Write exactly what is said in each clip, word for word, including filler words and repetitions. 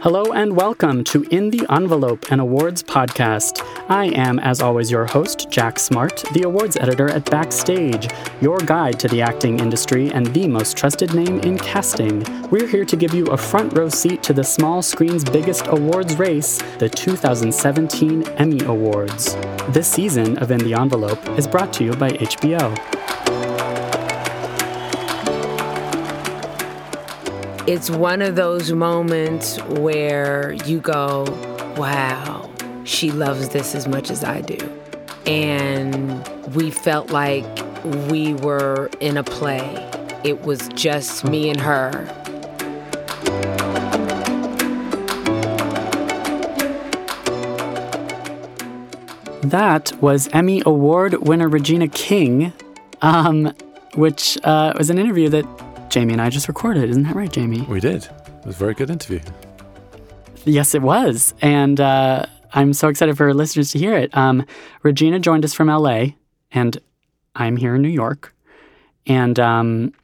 Hello and welcome to In the Envelope, an awards podcast. I am, as always, your host, Jack Smart, the awards editor at Backstage, your guide to the acting industry and the most trusted name in casting. We're here to give you a front row seat to the small screen's biggest awards race, the two thousand seventeen Emmy Awards. This season of In the Envelope is brought to you by H B O. It's one of those moments where you go, wow, she loves this as much as I do. And we felt like we were in a play. It was just me and her. That was Emmy Award winner Regina King, um, which uh, was an interview that Jamie and I just recorded. Isn't that right, Jamie? We did. It was a very good interview. Yes, it was. And uh, I'm so excited for our listeners to hear it. Um, Regina joined us from L A, and I'm here in New York. And um,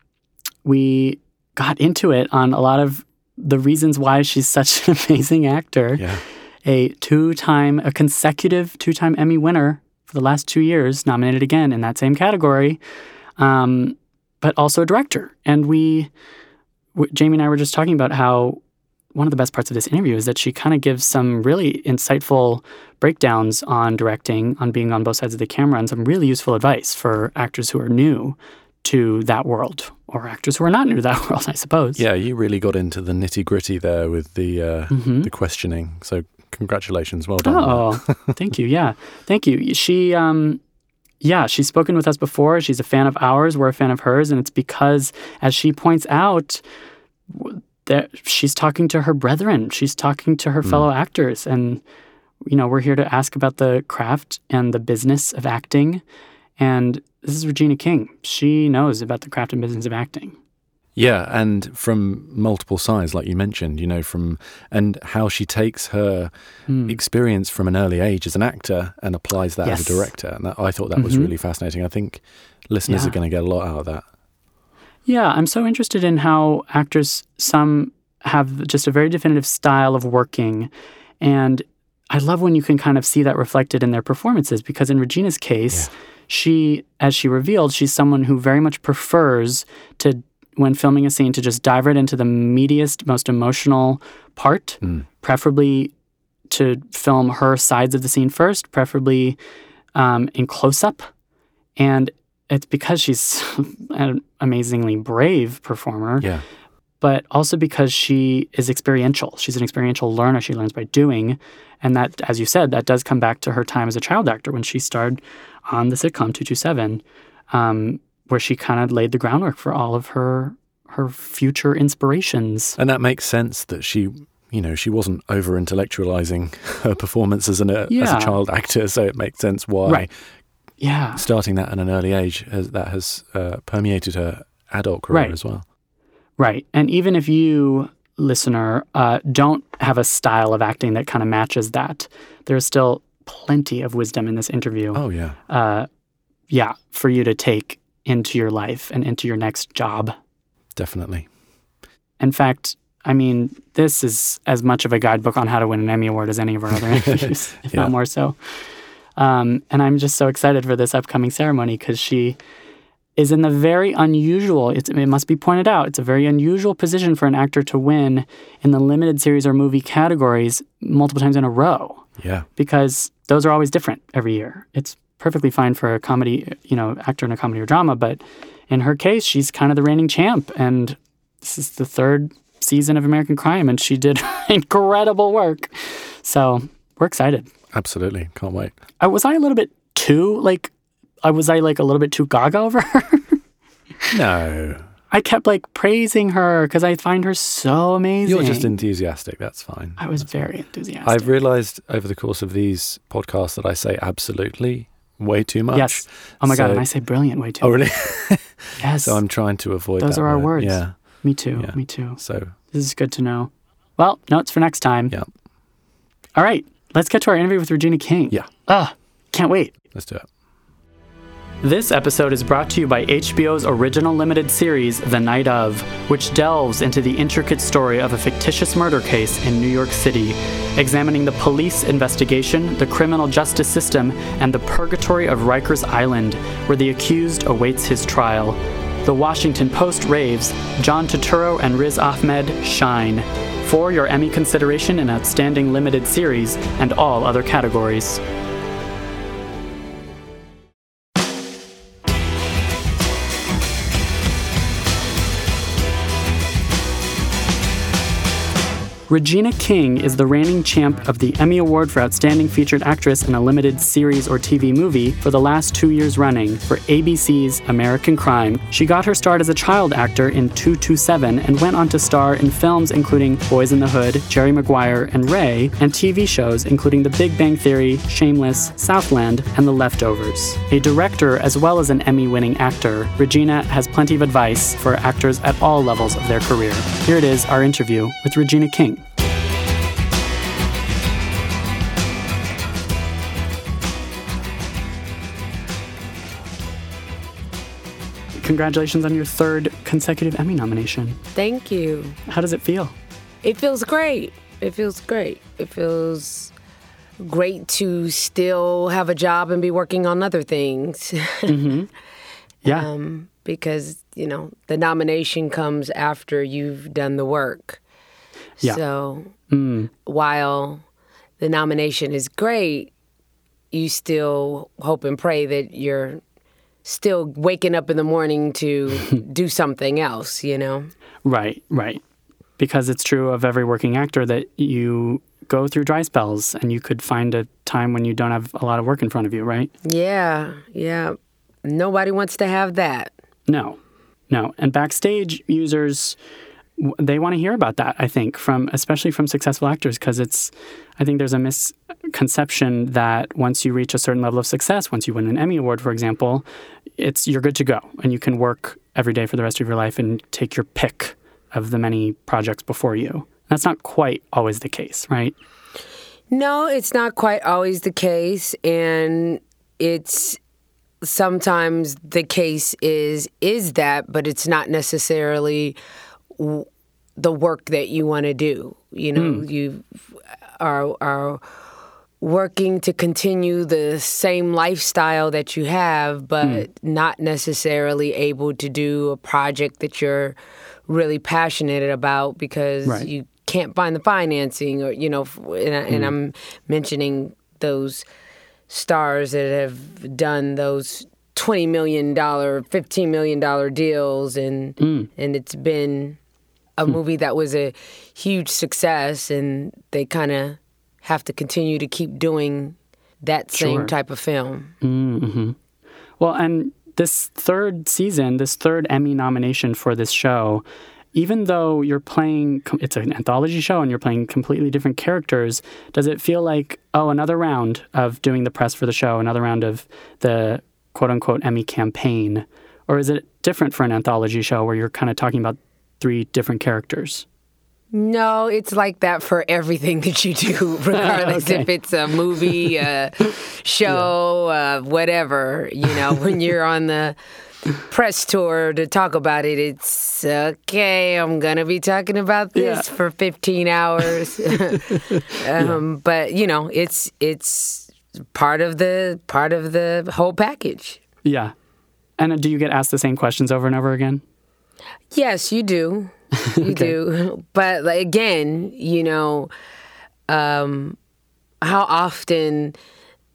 we got into it on a lot of the reasons why she's such an amazing actor. Yeah. A two-time, a consecutive two-time Emmy winner for the last two years, nominated again in that same category. Um but also a director. And we, w- Jamie and I were just talking about how one of the best parts of this interview is that she kind of gives some really insightful breakdowns on directing, on being on both sides of the camera, and some really useful advice for actors who are new to that world, or actors who are not new to that world, I suppose. Yeah, you really got into the nitty-gritty there with the uh, mm-hmm. the questioning. So congratulations, well done. Oh, thank you, yeah. Thank you. She... Um, Yeah, she's spoken with us before. She's a fan of ours. We're a fan of hers. And it's because, as she points out, that she's talking to her brethren. She's talking to her mm. fellow actors. And, you know, we're here to ask about the craft and the business of acting. And this is Regina King. She knows about the craft and business of acting. Yeah, and from multiple sides, like you mentioned, you know, from and how she takes her mm. experience from an early age as an actor and applies that yes. as a director. And that, I thought that mm-hmm. was really fascinating. I think listeners yeah. are going to get a lot out of that. Yeah, I'm so interested in how actors, some have just a very definitive style of working. And I love when you can kind of see that reflected in their performances, because in Regina's case, yeah. she, as she revealed, she's someone who very much prefers to, when filming a scene, to just dive right into the meatiest, most emotional part, mm. preferably to film her sides of the scene first, preferably um, in close-up. And it's because she's an amazingly brave performer, yeah. but also because she is experiential. She's an experiential learner. She learns by doing. And that, as you said, that does come back to her time as a child actor when she starred on the sitcom two two seven, um, where she kind of laid the groundwork for all of her her future inspirations. And that makes sense that she, you know, she wasn't over-intellectualizing her performance as, an, yeah. as a child actor, so it makes sense why right. yeah. starting that at an early age, has, that has uh, permeated her adult career right. as well. Right. And even if you, listener, uh, don't have a style of acting that kind of matches that, there's still plenty of wisdom in this interview. Oh, yeah. Uh, yeah, for you to take into your life and into your next job. Definitely. In fact, I mean, this is as much of a guidebook on how to win an Emmy Award as any of our other interviews, if yeah. not more so. Um, and I'm just so excited for this upcoming ceremony because she is in the very unusual, it's, it must be pointed out, it's a very unusual position for an actor to win in the limited series or movie categories multiple times in a row. Yeah. Because those are always different every year. It's perfectly fine for a comedy, you know, actor in a comedy or drama, but in her case, she's kind of the reigning champ, and this is the third season of American Crime, and she did incredible work. So we're excited. Absolutely. Can't wait. I, was I a little bit too, like, I was I, like, a little bit too gaga over her? No. I kept, like, praising her because I find her so amazing. You're just enthusiastic. That's fine. I was that's very fine. enthusiastic. I've realized over the course of these podcasts that I say absolutely way too much. Yes. Oh my so, God. And I say brilliant way too much. Oh, really? Much. Yes. So I'm trying to avoid Those that. Those are our word. words. Yeah. Me too. Yeah. Me too. So this is good to know. Well, notes for next time. Yeah. All right. Let's get to our interview with Regina King. Yeah. Ugh. Can't wait. Let's do it. This episode is brought to you by H B O's original limited series, The Night Of, which delves into the intricate story of a fictitious murder case in New York City, examining the police investigation, the criminal justice system, and the purgatory of Rikers Island, where the accused awaits his trial. The Washington Post raves, John Turturro and Riz Ahmed shine. For your Emmy consideration in Outstanding Limited Series and all other categories. Regina King is the reigning champ of the Emmy Award for Outstanding Featured Actress in a Limited Series or T V Movie for the last two years running for A B C's American Crime. She got her start as a child actor in two two seven and went on to star in films including Boys in the Hood, Jerry Maguire, and Ray, and T V shows including The Big Bang Theory, Shameless, Southland, and The Leftovers. A director as well as an Emmy-winning actor, Regina has plenty of advice for actors at all levels of their career. Here it is, our interview with Regina King. Congratulations on your third consecutive Emmy nomination. Thank you. How does it feel? It feels great. It feels great. It feels great to still have a job and be working on other things. Mm-hmm. Yeah. Um, because, you know, the nomination comes after you've done the work. Yeah. So mm. while the nomination is great, you still hope and pray that you're still waking up in the morning to do something else, you know? Right, right. Because it's true of every working actor that you go through dry spells and you could find a time when you don't have a lot of work in front of you, right? Yeah, yeah. Nobody wants to have that. No, no. And Backstage users, they want to hear about that, I think, from especially from successful actors, because it's, I think there's a misconception that once you reach a certain level of success, once you win an Emmy Award, for example, it's you're good to go, and you can work every day for the rest of your life and take your pick of the many projects before you. That's not quite always the case, right? No, it's not quite always the case, and it's sometimes the case is is that, but it's not necessarily the work that you want to do. You know, mm. you are are working to continue the same lifestyle that you have, but mm. not necessarily able to do a project that you're really passionate about because right. you can't find the financing, or, you know, and, I, mm. and I'm mentioning those stars that have done those twenty million dollars, fifteen million dollars deals, and mm. and it's been a movie that was a huge success, and they kind of have to continue to keep doing that same sure. type of film. Mm-hmm. Well, and this third season, this third Emmy nomination for this show, even though you're playing, it's an anthology show and you're playing completely different characters, does it feel like, oh, another round of doing the press for the show, another round of the quote-unquote Emmy campaign? Or is it different for an anthology show where you're kind of talking about three different characters? No, it's like that for everything that you do, regardless okay. if it's a movie, a show, yeah. uh, whatever. You know, when you're on the press tour to talk about it, it's, okay, I'm going to be talking about this yeah. for fifteen hours. um, yeah. But, you know, it's it's part of the part of the whole package. Yeah. And do you get asked the same questions over and over again? Yes, you do. You okay. do. But like, again, you know, um, how often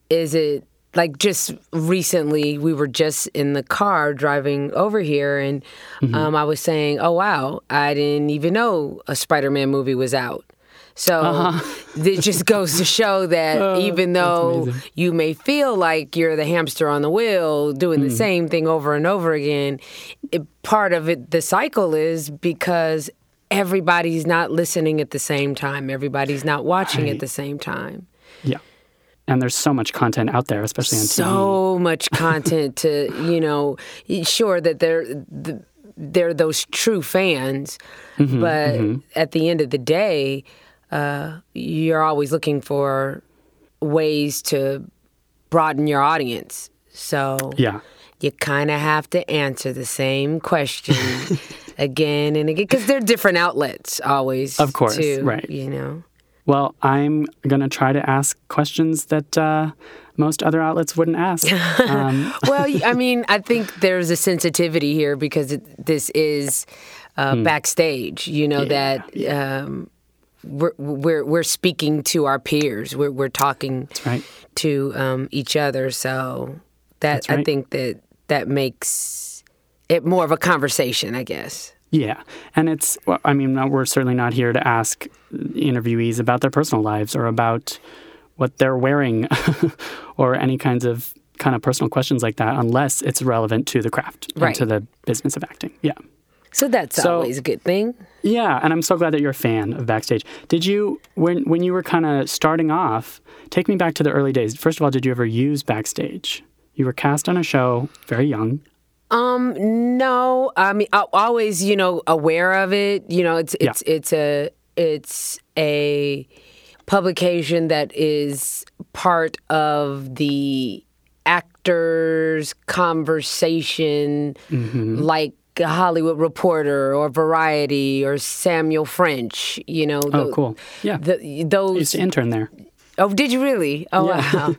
is it, like just recently we were just in the car driving over here, and mm-hmm. um, I was saying, oh, wow, I didn't even know a Spider-Man movie was out. So uh-huh. it just goes to show that oh, even though you may feel like you're the hamster on the wheel doing mm. the same thing over and over again, it, part of it, the cycle is because everybody's not listening at the same time. Everybody's not watching right. at the same time. Yeah. And there's so much content out there, especially on so T V. So much content to, you know, sure that they're... The, they're those true fans, mm-hmm, but mm-hmm. at the end of the day, uh, you're always looking for ways to broaden your audience. So yeah. you kind of have to answer the same question again and again, because they're different outlets always. Of course, too, right. You know? Well, I'm going to try to ask questions that uh, most other outlets wouldn't ask. Um. Well, I mean, I think there's a sensitivity here because it, this is uh, mm. backstage, you know, yeah. that... Um, We're, we're we're speaking to our peers. We're we're talking That's right. to um, each other. So that That's right. I think that that makes it more of a conversation, I guess. Yeah, and it's. Well, I mean, we're certainly not here to ask interviewees about their personal lives or about what they're wearing or any kinds of kind of personal questions like that, unless it's relevant to the craft right. and to the business of acting. Yeah. So that's so, always a good thing. Yeah, and I'm so glad that you're a fan of Backstage. Did you, when when you were kind of starting off, take me back to the early days. First of all, did you ever use Backstage? You were cast on a show very young. Um, no, I mean, I always, you know, aware of it. You know, it's it's yeah. it's a it's a publication that is part of the actors' conversation, mm-hmm. like. A Hollywood Reporter or Variety or Samuel French, you know. The, oh, cool. Yeah. The, those, I used to intern there. Oh, did you really? Oh, yeah. Wow.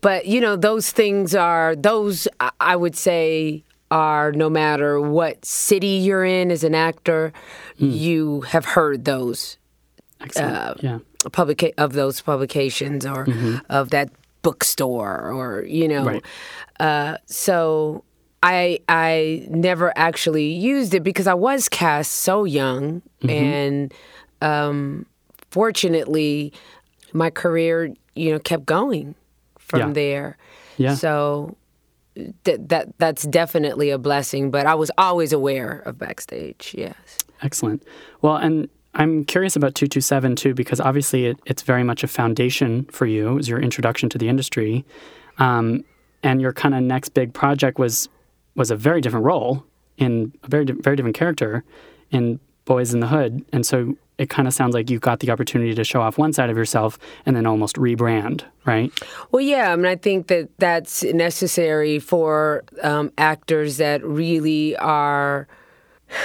But, you know, those things are, those, I would say, are no matter what city you're in as an actor, mm. you have heard those. Excellent. Uh, yeah. Publica- of those publications or mm-hmm. of that bookstore or, you know. Right. Uh, so... I I never actually used it because I was cast so young, mm-hmm. and um, fortunately, my career you know kept going from yeah. there. Yeah. So th- that that's definitely a blessing. But I was always aware of Backstage. Yes. Excellent. Well, and I'm curious about two twenty-seven too, because obviously it, it's very much a foundation for you as your introduction to the industry, um, and your kind of next big project was. was a very different role in a very, very different character in Boys in the Hood. And so it kind of sounds like you got the opportunity to show off one side of yourself and then almost rebrand, right? Well, yeah. I mean, I think that that's necessary for um, actors that really are,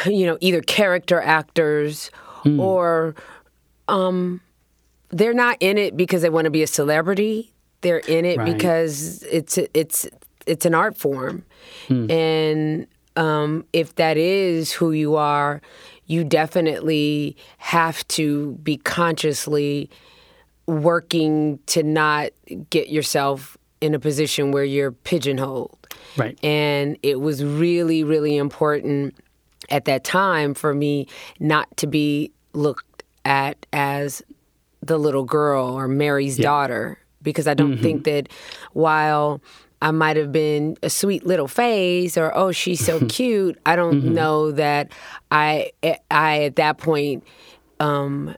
you know, either character actors mm. or um, they're not in it because they want to be a celebrity. They're in it right. because it's it's... it's an art form. Hmm. And um, if that is who you are, you definitely have to be consciously working to not get yourself in a position where you're pigeonholed. Right. And it was really, really important at that time for me not to be looked at as the little girl or Mary's yeah. daughter, because I don't mm-hmm. think that while... I might have been a sweet little face or, oh, she's so cute. I don't mm-hmm. know that I, I at that point, um,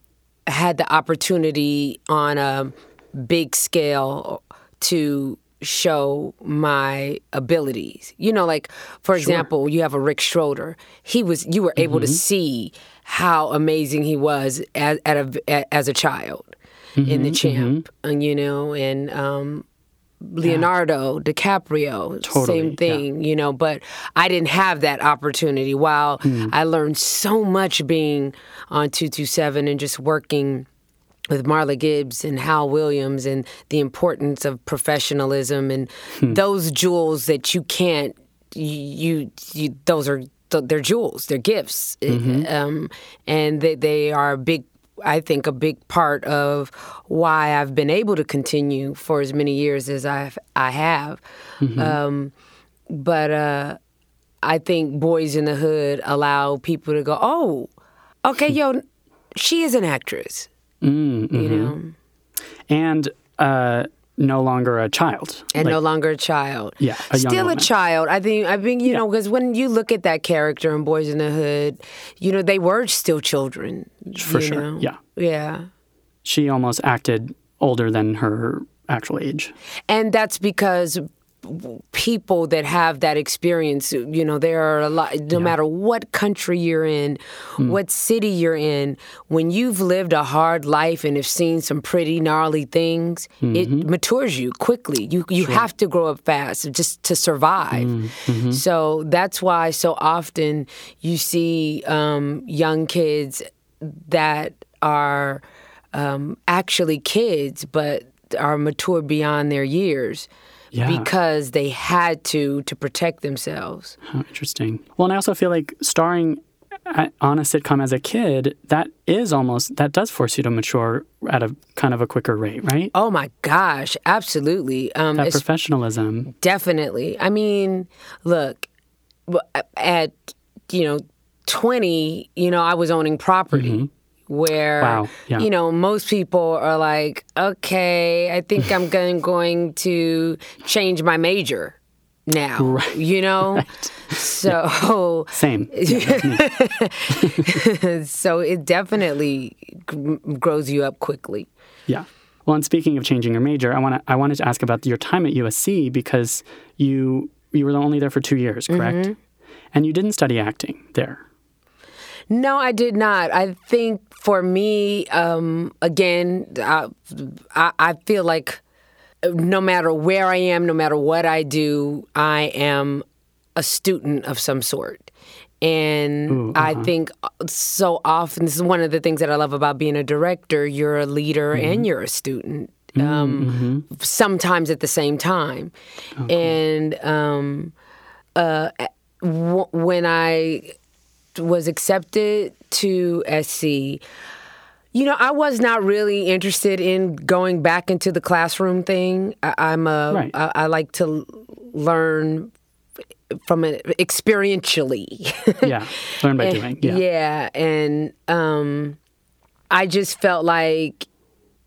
had the opportunity on a big scale to show my abilities. You know, like, for sure. example, you have a Rick Schroeder. He was, you were able mm-hmm. to see how amazing he was as, at a, as a child mm-hmm. in The Champ, mm-hmm. and, you know, and... Um, Leonardo yeah. DiCaprio, totally, same thing, yeah. you know, but I didn't have that opportunity. While mm. I learned so much being on two twenty-seven and just working with Marla Gibbs and Hal Williams and the importance of professionalism and mm. those jewels that you can't, you, you those are, they're jewels, they're gifts. Mm-hmm. Um, and they, they are a big I think a big part of why I've been able to continue for as many years as I've, I have. Mm-hmm. Um, but uh, I think Boys in the Hood allow people to go, oh, okay, yo, she is an actress, mm-hmm. you know. And uh, no longer a child. And like, no longer a child. Yeah, a young Still woman. a child. I think, I think you yeah. know, because when you look at that character in Boys in the Hood, you know, they were still children. For you sure, know? yeah. Yeah. She almost acted older than her actual age. And that's because people that have that experience, you know, there are a lot, no yeah. matter what country you're in, mm. what city you're in, when you've lived a hard life and have seen some pretty gnarly things, mm-hmm. it matures you quickly. You you sure. have to grow up fast just to survive. Mm-hmm. So that's why so often you see um, young kids that are um, actually kids but are mature beyond their years. Yeah. Because they had to, to protect themselves. How interesting. Well, and I also feel like starring on a sitcom as a kid, that is almost, that does force you to mature at a kind of a quicker rate, right? Oh my gosh, absolutely. Um, that professionalism. Definitely. I mean, look, at, you know, twenty, you know, I was owning property. Mm-hmm. Where, wow. yeah. you know, most people are like, okay, I think I'm going, going to change my major now, right. you know? Right. So... Yeah. Same. Yeah, so it definitely grows you up quickly. Yeah. Well, and speaking of changing your major, I want I wanted to ask about your time at U S C because you you were only there for two years, correct? Mm-hmm. And you didn't study acting there. No, I did not. I think for me, um, again, I, I, I feel like no matter where I am, no matter what I do, I am a student of some sort. And Ooh, uh-huh. I think so often, this is one of the things that I love about being a director, you're a leader mm-hmm. and you're a student, um, mm-hmm. sometimes at the same time. Okay. And um, uh, w- when I... was accepted to S C, you know, I was not really interested in going back into the classroom thing. I, I'm a, right. I, I like to learn from it experientially. yeah, learn by and, doing. Yeah, yeah and um, I just felt like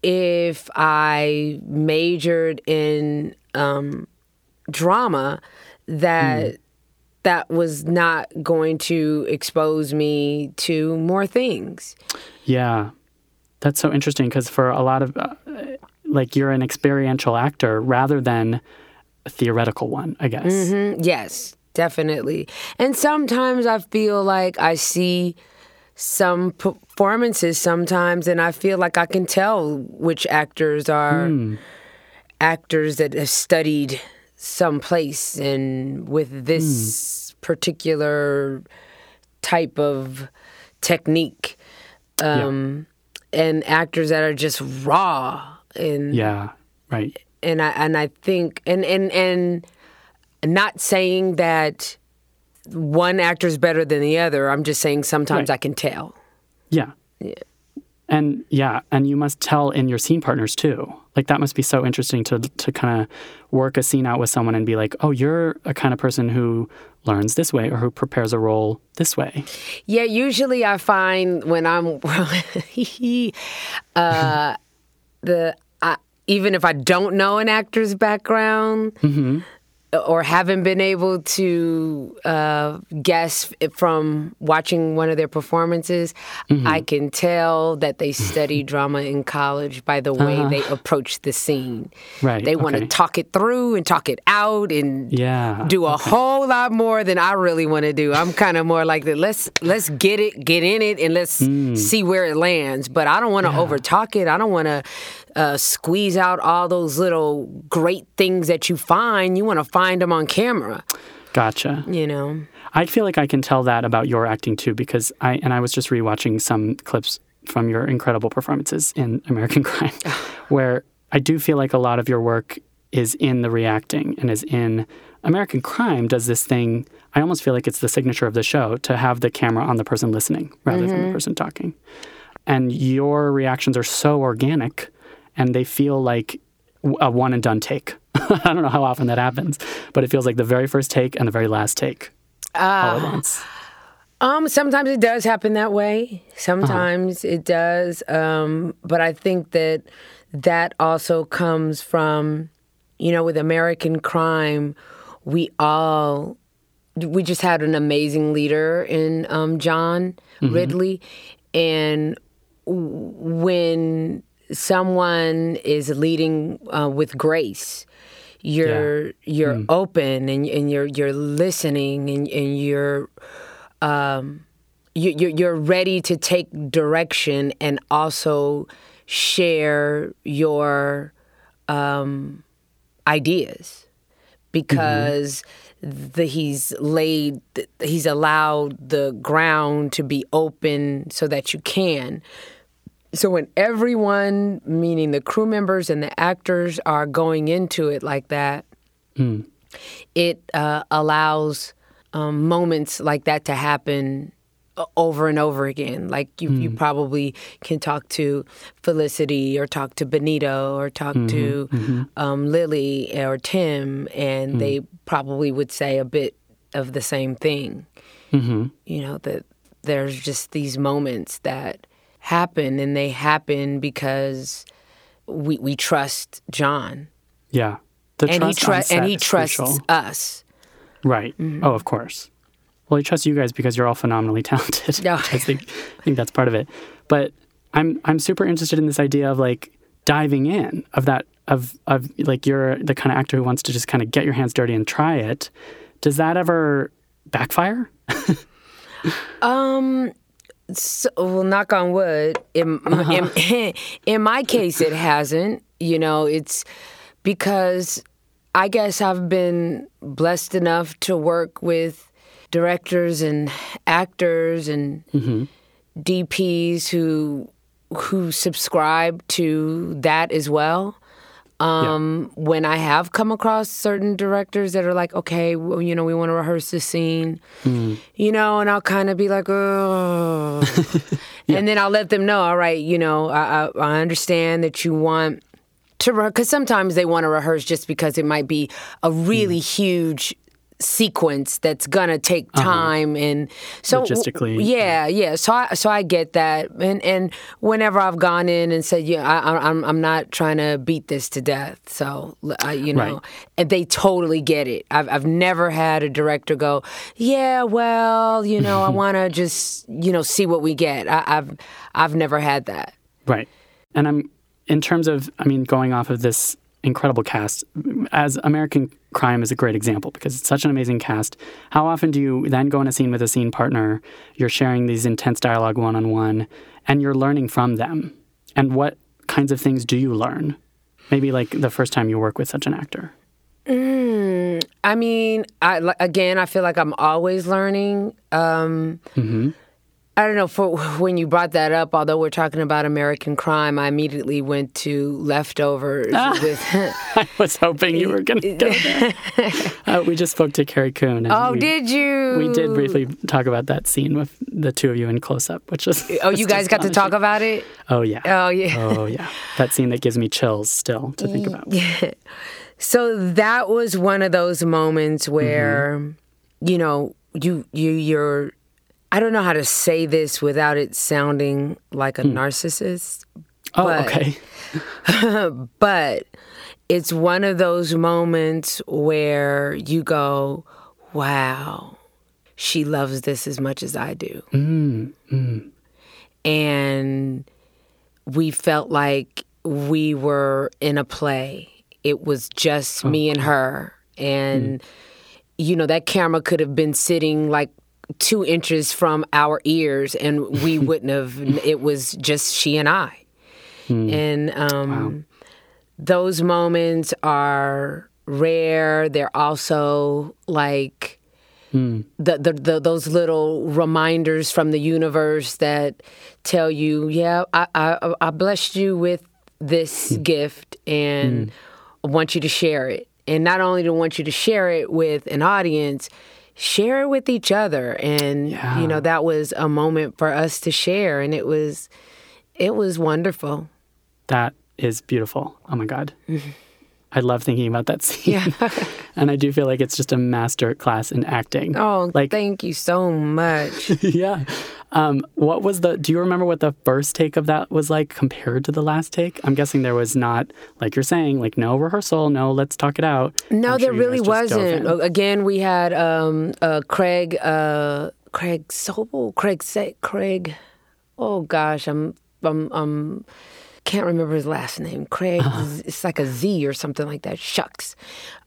if I majored in um, drama, that. Mm. that was not going to expose me to more things. Yeah. That's so interesting because for a lot of, uh, like, you're an experiential actor rather than a theoretical one, I guess. Mm-hmm. Yes, definitely. And sometimes I feel like I see some performances sometimes and I feel like I can tell which actors are mm. actors that have studied someplace and with this mm. particular type of technique, um, yeah. and actors that are just raw and yeah, right. And I and I think and and and not saying that one actor's better than the other. I'm just saying sometimes right. I can tell. Yeah. Yeah. And yeah, and you must tell in your scene partners too. Like that must be so interesting to to kind of work a scene out with someone and be like, oh, you're a kind of person who learns this way or who prepares a role this way. Yeah, usually I find when I'm uh, the I, even if I don't know an actor's background mm-hmm. or haven't been able to uh, guess from watching one of their performances, mm-hmm. I can tell that they studied drama in college by the way uh-huh. they approach the scene. Right. They okay. want to talk it through and talk it out and yeah. do a okay. whole lot more than I really want to do. I'm kind of more like, that. let's let's get it, get in it, and let's mm. see where it lands. But I don't want to yeah. over-talk it. I don't want to... Uh, squeeze out all those little great things that you find. You want to find them on camera. Gotcha. You know, I feel like I can tell that about your acting too, because I and I was just rewatching some clips from your incredible performances in American Crime, where I do feel like a lot of your work is in the reacting and is in American Crime. Does this thing? I almost feel like it's the signature of the show to have the camera on the person listening rather mm-hmm. than the person talking, and your reactions are so organic. And they feel like a one-and-done take. I don't know how often that happens, but it feels like the very first take and the very last take uh, all at once. Um, sometimes it does happen that way. Sometimes uh-huh. it does. Um, but I think that that also comes from, you know, with American Crime, we all... We just had an amazing leader in um, John mm-hmm. Ridley. And when... someone is leading uh, with grace. you're yeah. you're mm. open and and you're you're listening and and you're um you you're ready to take direction and also share your um ideas, because mm-hmm. the, he's laid he's allowed the ground to be open so that you can. So when everyone, meaning the crew members and the actors, are going into it like that, mm. it uh, allows um, moments like that to happen over and over again. Like you, mm. you probably can talk to Felicity or talk to Benito or talk mm-hmm. to mm-hmm. Um, Lily or Tim, and mm. they probably would say a bit of the same thing. Mm-hmm. You know, that there's just these moments that happen, and they happen because we we trust John. Yeah, the and trust he tru- and he trusts crucial. us. Right. Mm-hmm. Oh, of course. Well, he trusts you guys because you're all phenomenally talented. No. I think I think that's part of it. But I'm I'm super interested in this idea of like diving in of that of of like you're the kind of actor who wants to just kind of get your hands dirty and try it. Does that ever backfire? um. So, well, knock on wood. In, uh-huh. in, in my case, it hasn't. You know, it's because I guess I've been blessed enough to work with directors and actors and mm-hmm. D Ps who who subscribe to that as well. Um, yeah. When I have come across certain directors that are like, okay, well, you know, we want to rehearse this scene, mm. you know, and I'll kind of be like, oh, yeah. and then I'll let them know, all right, you know, I, I, I understand that you want to, because re- sometimes they want to rehearse just because it might be a really mm. huge sequence that's gonna take time uh-huh. and so logistically, yeah, yeah. So I so I get that, and and whenever I've gone in and said, yeah, I, I'm I'm not trying to beat this to death, so I, you know, right. they totally get it. I've I've never had a director go, yeah, well, you know, I want to just you know see what we get. I, I've I've never had that. Right, and I'm in terms of I mean going off of this incredible cast, as American Crime is a great example because it's such an amazing cast. How often do you then go in a scene with a scene partner, you're sharing these intense dialogue one-on-one, and you're learning from them? And what kinds of things do you learn? Maybe like the first time you work with such an actor. Mm, I mean, I, again, I feel like I'm always learning. Um, mm-hmm. I don't know, for when you brought that up, although we're talking about American Crime, I immediately went to Leftovers. Ah, with, I was hoping you were going to go there. uh, we just spoke to Carrie Coon. Oh, we, did you? We did briefly talk about that scene with the two of you in close-up, which is... Oh, you guys got to talk about it? Oh, yeah. Oh, yeah. Oh, yeah. That scene that gives me chills still to think about. Yeah. So that was one of those moments where, mm-hmm. you know, you, you you're... I don't know how to say this without it sounding like a hmm. narcissist. Oh, but, okay. but it's one of those moments where you go, wow, she loves this as much as I do. Mm, mm. And we felt like we were in a play. It was just oh, me and her. And, mm. you know, that camera could have been sitting like two inches from our ears, and we wouldn't have. It was just she and I. Mm. And um, wow. those moments are rare. They're also like mm. the, the, the those little reminders from the universe that tell you, yeah, I, I, I blessed you with this mm. gift, and mm. I want you to share it. And not only do I want you to share it with an audience, share it with each other. And, yeah. you know, that was a moment for us to share. And it was, it was wonderful. That is beautiful. Oh my God. Mm-hmm. I love thinking about that scene. Yeah. And I do feel like it's just a master class in acting. Oh, like, thank you so much. yeah. Um, what was the, do you remember what the first take of that was like compared to the last take? I'm guessing there was not, like you're saying, like no rehearsal, no, let's talk it out. No, I'm there sure really wasn't. Again, we had um, uh, Craig, uh, Craig Sobel, Craig, Se- Craig, oh gosh, I'm, I'm, I'm can't remember his last name. Craig, uh-huh. It's like a Z or something like that. Shucks.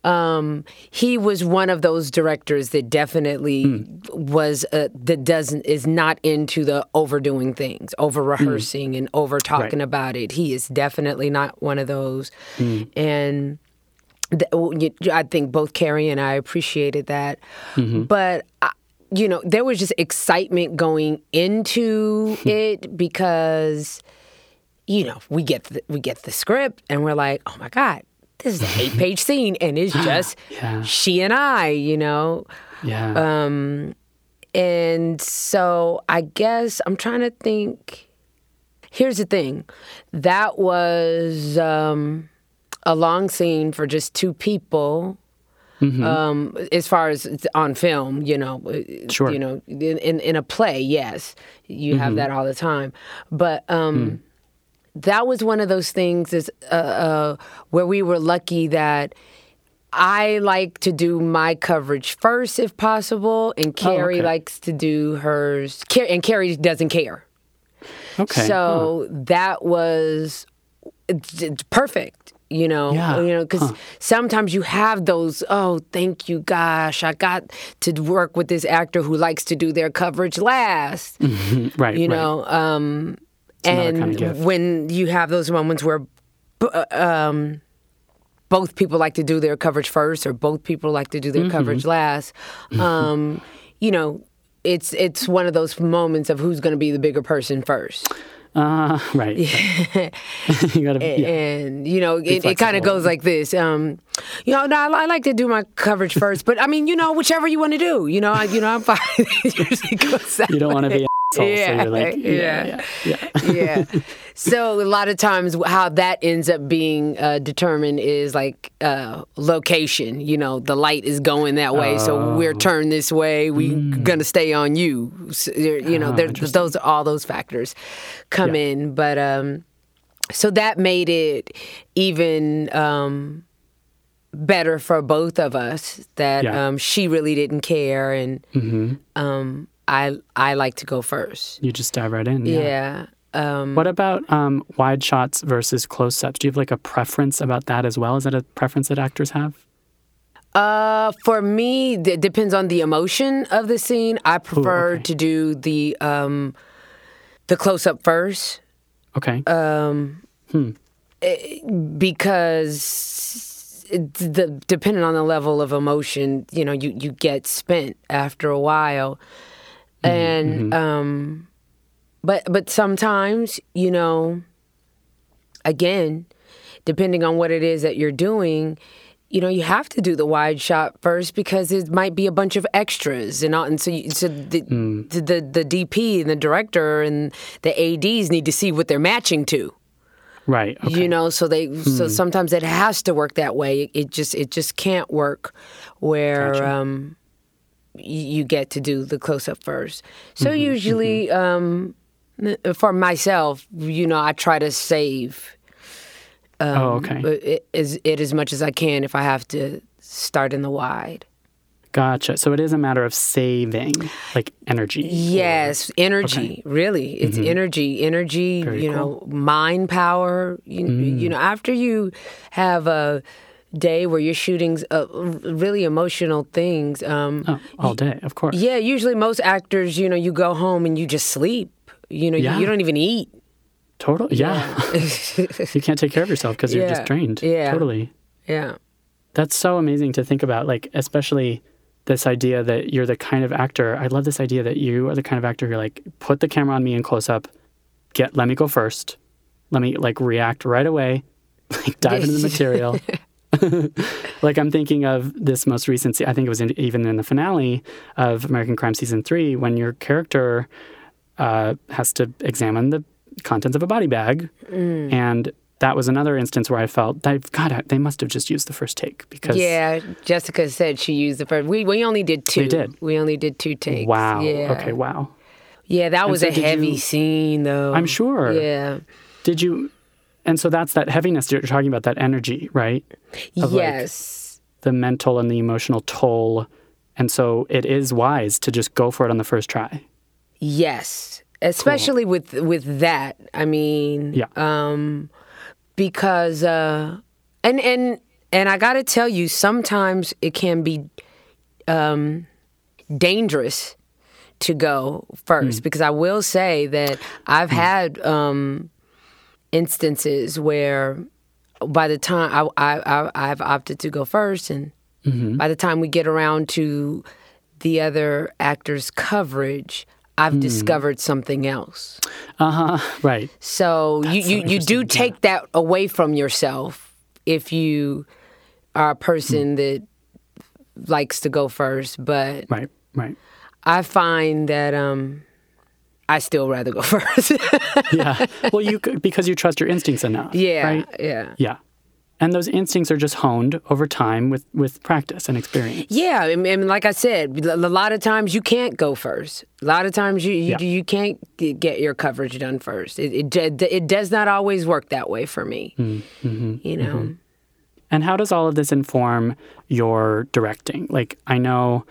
Um, he was one of those directors that definitely mm. was uh, that doesn't is not into the overdoing things, over rehearsing mm. and over talking right. about it. He is definitely not one of those. Mm. And th- I think both Carrie and I appreciated that, mm-hmm. but. I, You know, there was just excitement going into it because, you know, we get the, we get the script and we're like, oh my God, this is an eight-page scene, and it's just yeah. she and I, you know. Yeah. Um, and so I guess I'm trying to think. Here's the thing, that was um, a long scene for just two people. Mm-hmm. Um, as far as on film, you know, sure. you know, in, in, in a play, yes, you mm-hmm. have that all the time. But um, mm. that was one of those things is uh, uh, where we were lucky that I like to do my coverage first, if possible, and Carrie oh, okay. likes to do hers, and Carrie doesn't care. Okay, so huh. that was perfect. You know, yeah. you know, because huh. sometimes you have those, oh, thank you, gosh, I got to work with this actor who likes to do their coverage last. Mm-hmm. Right, you right. know, um, and kind of when you have those moments where um, both people like to do their coverage first or both people like to do their mm-hmm. coverage last, um, you know, it's it's one of those moments of who's going to be the bigger person first. Uh, right. Yeah. you gotta, yeah. And, you know, it, it kind of goes like this. Um, you know, no, I, I like to do my coverage first, but I mean, you know, whichever you want to do, you know, I, you know, I'm fine. You don't want to be an asshole, yeah. so you're like, yeah, yeah, yeah. yeah. yeah. So a lot of times how that ends up being uh, determined is like uh, location. You know, the light is going that way, oh. so we're turned this way. We're mm. going to stay on you. So, you know, oh, those are all those factors come yeah. in. But um, so that made it even um, better for both of us that yeah. um, she really didn't care. And mm-hmm. um, I, I like to go first. You just dive right in. Yeah. yeah. Um, what about um, wide shots versus close-ups? Do you have like a preference about that as well? Is that a preference that actors have? Uh, for me, it depends on the emotion of the scene. I prefer Ooh, okay. to do the um, the close-up first. Okay. Um, hmm. It, because it, the, depending on the level of emotion, you know, you, you get spent after a while, mm-hmm. and. Um, But but sometimes, you know, again, depending on what it is that you're doing, you know, you have to do the wide shot first because it might be a bunch of extras. And, all, and so, you, so the, mm. the, the the D P and the director and the A Ds need to see what they're matching to. Right. Okay. You know, so they mm. so sometimes it has to work that way. It just it just can't work where gotcha. um, you get to do the close-up first. So mm-hmm, usually... Mm-hmm. Um, For myself, you know, I try to save um, oh, okay. it, it, it as much as I can if I have to start in the wide. Gotcha. So it is a matter of saving, like energy. Yes, or... energy, okay. really. It's mm-hmm. energy, energy, Very you know, cool. mind power. You, mm. you know, after you have a day where you're shooting uh, really emotional things. Um, oh, all day, of course. Yeah, usually most actors, you know, you go home and you just sleep. You know, yeah. you, you don't even eat. Totally. Yeah. yeah. You can't take care of yourself because you're yeah. just drained. Yeah. Totally. Yeah. That's so amazing to think about, like, especially this idea that you're the kind of actor. I love this idea that you are the kind of actor who, like, put the camera on me in close up, get, let me go first. Let me, like, react right away, like, dive into the material. Like, I'm thinking of this most recent, I think it was in, even in the finale of American Crime Season three, when your character... Uh, has to examine the contents of a body bag. Mm. And that was another instance where I felt, that, God, they must have just used the first take. Because yeah, Jessica said she used the first. We we only did two. They did. We only did two takes. Wow. Yeah. Okay, wow. Yeah, that was so a heavy you, scene, though. I'm sure. Yeah. Did you, and so that's that heaviness you're talking about, that energy, right? Of yes. Like the mental and the emotional toll. And so it is wise to just go for it on the first try. Yes, especially cool. with with that. I mean, yeah. um, because uh, and and and I gotta tell you, sometimes it can be um, dangerous to go first, mm. because I will say that I've mm. had um, instances where by the time I, I, I I've opted to go first, and mm-hmm. by the time we get around to the other actor's coverage, I've mm. discovered something else. Uh huh. Right. So you, you, you do take yeah. that away from yourself if you are a person mm. that likes to go first. But right, right. I find that um, I still rather go first. yeah. Well, you because you trust your instincts enough. Yeah. Right? Yeah. Yeah. And those instincts are just honed over time with, with practice and experience. Yeah, I mean, like I said, a lot of times you can't go first. A lot of times you you, yeah. you can't get your coverage done first. It, it it does not always work that way for me, mm-hmm. you know. Mm-hmm. And how does all of this inform your directing? Like, I know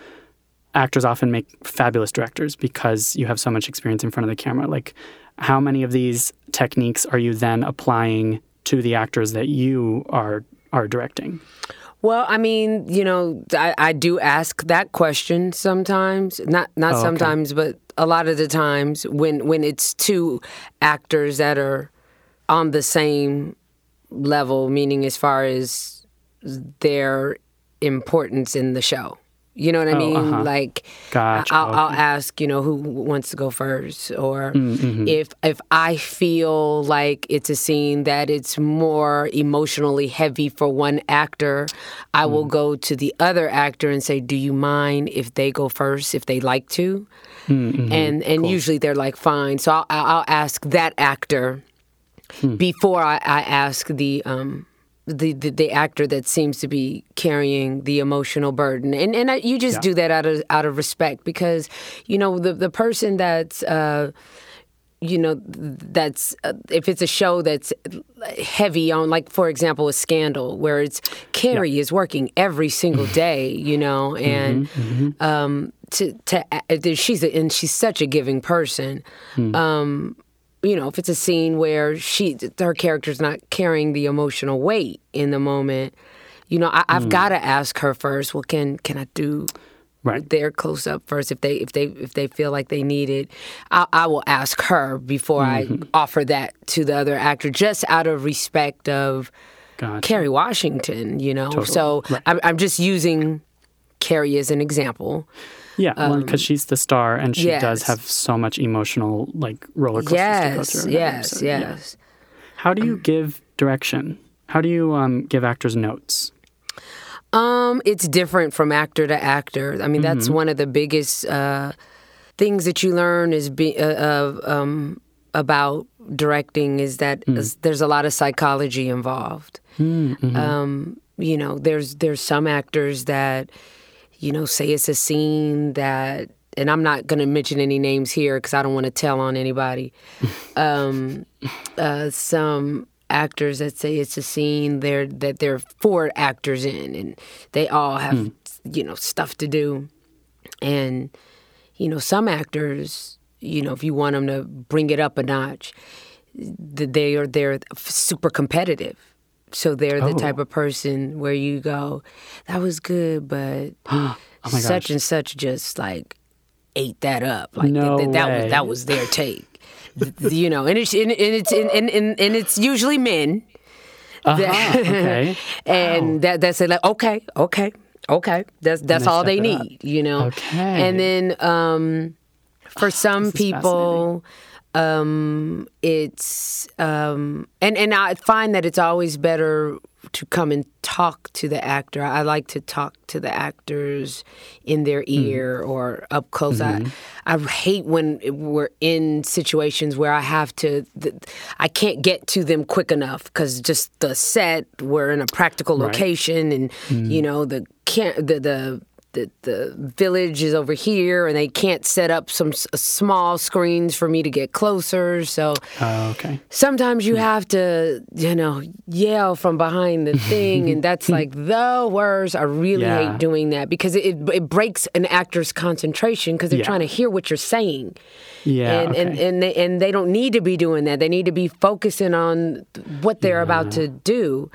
actors often make fabulous directors because you have so much experience in front of the camera. Like, how many of these techniques are you then applying to the actors that you are are directing? Well, I mean, you know, I, I do ask that question sometimes. Not not oh, sometimes, okay. but a lot of the times when when it's two actors that are on the same level, meaning as far as their importance in the show. You know what I oh, mean? Uh-huh. Like, gotcha. I'll, okay. I'll ask, you know, who wants to go first, or mm-hmm. if if I feel like it's a scene that it's more emotionally heavy for one actor, I mm. will go to the other actor and say, "Do you mind if they go first, if they like to?" Mm-hmm. And and cool. usually they're like, "Fine." So I'll, I'll ask that actor mm. before I, I ask the. Um, The, the the actor that seems to be carrying the emotional burden, and and I, you just yeah. do that out of out of respect, because you know the the person that's uh, you know that's uh, if it's a show that's heavy on, like for example a Scandal, where it's Carrie yeah. is working every single day, you know, and mm-hmm, mm-hmm. um to to she's a, and she's such a giving person. Mm. Um, You know, if it's a scene where she, her character's not carrying the emotional weight in the moment, you know, I, I've mm. got to ask her first. Well, can can I do right. their close up first if they if they if they feel like they need it? I, I will ask her before mm-hmm. I offer that to the other actor, just out of respect of gotcha. Kerry Washington. You know, totally. So right. I'm, I'm just using Carrie as an example. Yeah, because um, she's the star, and she yes. does have so much emotional, like, roller coasters yes, to go through. Yes, yes, yes. How do you um, give direction? How do you um, give actors notes? Um, it's different from actor to actor. I mean, mm-hmm. that's one of the biggest uh, things that you learn is be, uh, uh, um, about directing is that mm. is, there's a lot of psychology involved. Mm-hmm. Um, you know, there's there's some actors that. You know, say it's a scene that, and I'm not going to mention any names here because I don't want to tell on anybody. Um, uh, some actors that say it's a scene there that there are four actors in, and they all have, mm. you know, stuff to do. And, you know, some actors, you know, if you want them to bring it up a notch, they are they're super competitive. So they're the oh. type of person where you go, that was good, but oh such and such just like ate that up. Like no th- th- that way. was that was their take, you know. And it's and, and it's and, and, and it's usually men. Uh-huh. That, okay. And wow. that that's it, like okay, okay, okay. That's that's all they need, up. you know. Okay. And then um, for oh, some people. Um, it's, um, and, and I find that it's always better to come and talk to the actor. I like to talk to the actors in their ear mm. or up close. Mm-hmm. I, I hate when we're in situations where I have to, th- I can't get to them quick enough because just the set, we're in a practical right. location and, mm. you know, the, can- the, the, the, the village is over here, and they can't set up some s- small screens for me to get closer. So uh, okay. sometimes you yeah. have to, you know, yell from behind the thing, and that's like the worst. I really yeah. hate doing that because it it breaks an actor's concentration because they're yeah. trying to hear what you're saying. Yeah, and, okay. and and they, and they don't need to be doing that. They need to be focusing on what they're yeah. about to do.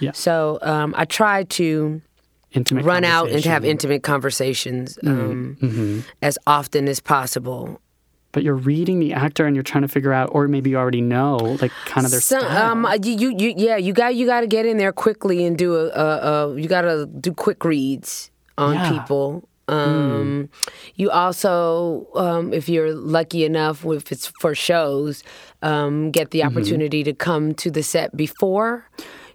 Yeah. So um, I try to intimate run out and have intimate conversations um, mm-hmm. as often as possible. But you're reading the actor and you're trying to figure out, or maybe you already know, like kind of their Some, style. Um, you, you, yeah, you got you got to get in there quickly and do a, a, a you got to do quick reads on yeah. people. Um, mm. You also, um, if you're lucky enough, if it's for shows, um, get the opportunity mm-hmm. to come to the set before.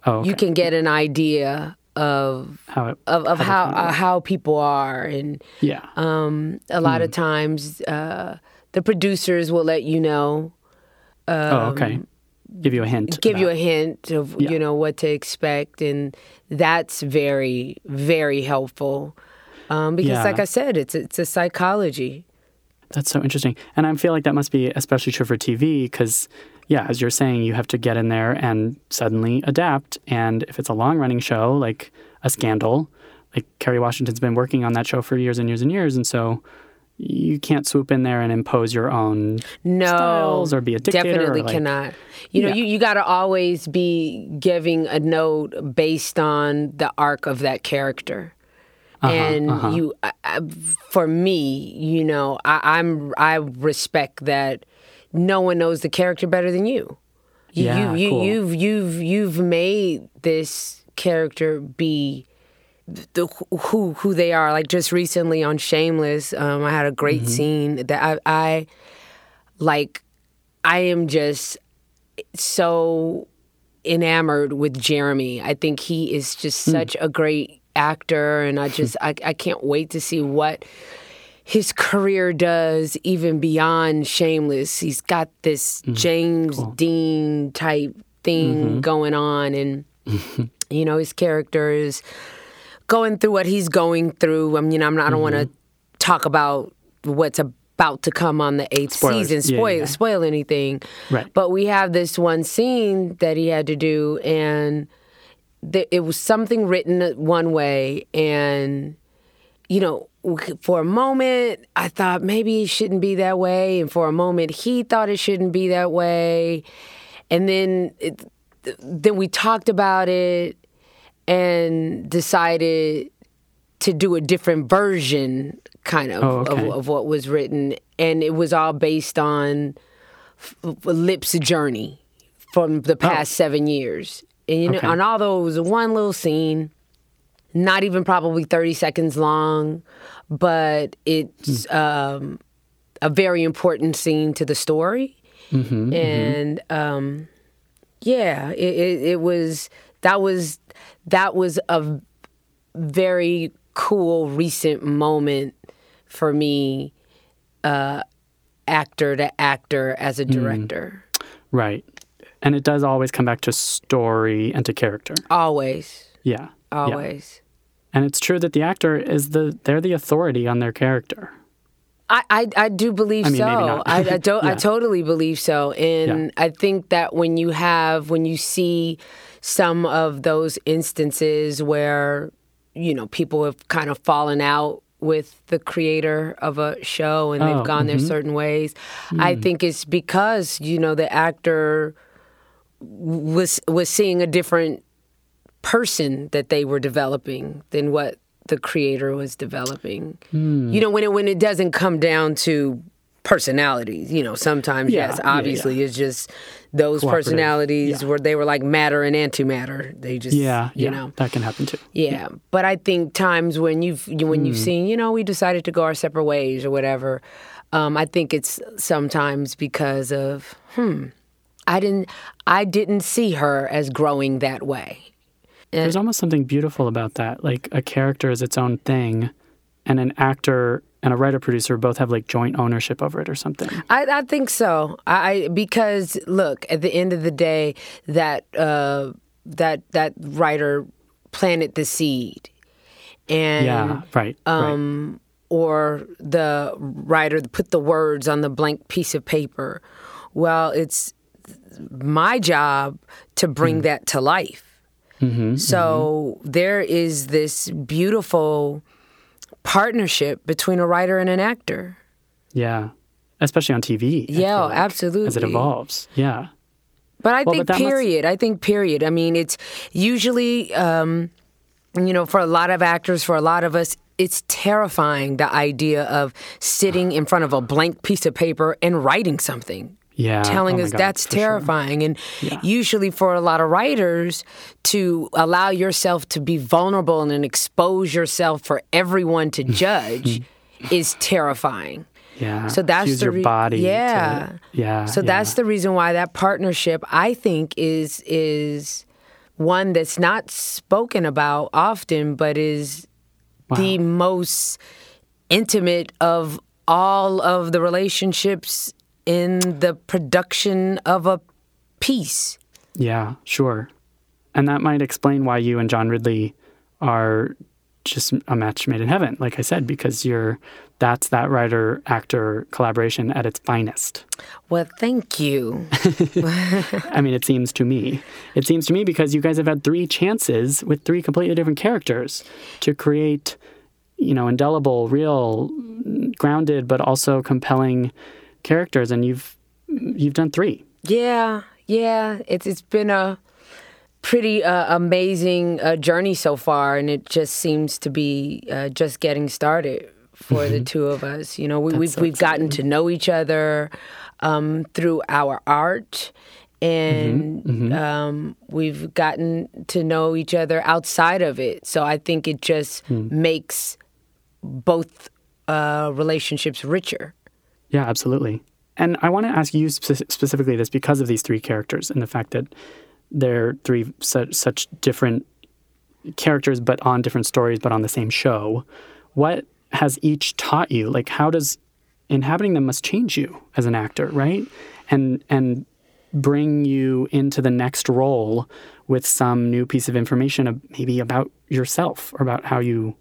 Oh, okay. You can get an idea of how it, of, of how how, uh, how people are, and yeah. um, a lot mm. of times uh, the producers will let you know. Um, oh, okay. Give you a hint. Give about... you a hint of yeah. you know what to expect, and that's very very helpful um, because, yeah. like I said, it's it's a psychology. That's so interesting, and I feel like that must be especially true for T V because. Yeah, as you're saying, you have to get in there and suddenly adapt. And if it's a long-running show, like a Scandal, like Kerry Washington's been working on that show for years and years and years, and so you can't swoop in there and impose your own no, styles or be a dictator. No, definitely like, cannot. You know, yeah. you, you got to always be giving a note based on the arc of that character. Uh-huh, and uh-huh. you, I, for me, you know, I, I'm I respect that. No one knows the character better than you. you yeah, you, you cool. You've you've you've made this character be the, who who they are. Like just recently on Shameless, um, I had a great mm-hmm. scene that I, I like. I am just so enamored with Jeremy. I think he is just mm. such a great actor, and I just I, I can't wait to see what. His career does even beyond Shameless. He's got this mm, James cool. Dean type thing mm-hmm. going on. And, you know, his character is going through what he's going through. I mean, I'm not, I don't mm-hmm. want to talk about what's about to come on the eighth Spoilers. season, spoil, yeah, yeah. spoil anything. Right. But we have this one scene that he had to do, and th- it was something written one way. And, you know, for a moment, I thought maybe it shouldn't be that way. And for a moment, he thought it shouldn't be that way. And then it, then we talked about it and decided to do a different version, kind of, oh, okay. of, of what was written. And it was all based on Lip's journey from the past oh. seven years. And, you know, okay. and although it was one little scene, not even probably thirty seconds long, but it's um, a very important scene to the story. Mm-hmm, and mm-hmm. Um, yeah, it, it, it was that was that was a very cool recent moment for me, uh, actor to actor as a director. Mm. Right, and it does always come back to story and to character. Always. Yeah. Always. Yeah. And it's true that the actor is the they're the authority on their character. I, I, I do believe I mean, so. Maybe not. I I, do, yeah. I totally believe so. And yeah. I think that when you have when you see some of those instances where, you know, people have kind of fallen out with the creator of a show and oh, they've gone mm-hmm. their certain ways, mm. I think it's because, you know, the actor was was seeing a different person that they were developing than what the creator was developing. Mm. You know, when it when it doesn't come down to personalities, you know, sometimes yeah, yes, obviously yeah, yeah. it's just those personalities yeah. where they were like matter and antimatter. They just yeah, you yeah, know that can happen too. Yeah. yeah. But I think times when you've you, when mm. you've seen, you know, we decided to go our separate ways or whatever, um, I think it's sometimes because of hmm, I didn't I didn't see her as growing that way. There's almost something beautiful about that. Like, a character is its own thing, and an actor and a writer-producer both have, like, joint ownership over it or something. I, I think so. I Because, look, at the end of the day, that uh, that that writer planted the seed. and yeah, right, um, right. or the writer put the words on the blank piece of paper. Well, it's my job to bring mm. that to life. Mm-hmm, so mm-hmm. there is this beautiful partnership between a writer and an actor. Yeah, especially on T V. Yeah, like, absolutely. As it evolves, yeah. But I well, think but period. Must... I think period. I mean, it's usually, um, you know, for a lot of actors, for a lot of us, it's terrifying, the idea of sitting in front of a blank piece of paper and writing something. Yeah, telling oh us God, that's terrifying. Sure. And yeah. usually for a lot of writers, to allow yourself to be vulnerable and expose yourself for everyone to judge is terrifying. Yeah. So that's Use the re- your body. Yeah. To, yeah. So yeah. that's the reason why that partnership, I think, is is one that's not spoken about often, but is wow. the most intimate of all of the relationships in the production of a piece. Yeah, sure. And that might explain why you and John Ridley are just a match made in heaven, like I said, because you're that's that writer-actor collaboration at its finest. Well, thank you. I mean, it seems to me. It seems to me because you guys have had three chances with three completely different characters to create, you know, indelible, real, grounded, but also compelling characters, and you've you've done three. Yeah, yeah. It's it's been a pretty uh, amazing uh, journey so far, and it just seems to be uh, just getting started for the two of us. You know, we, we've so we've gotten to know each other um, through our art, and mm-hmm, mm-hmm. Um, we've gotten to know each other outside of it. So I think it just mm. makes both uh, relationships richer. Yeah, absolutely. And I want to ask you spe- specifically this because of these three characters and the fact that they're three such, such different characters, but on different stories, but on the same show. What has each taught you? Like, how does inhabiting them must change you as an actor, right? And and bring you into the next role with some new piece of information, of maybe about yourself or about how you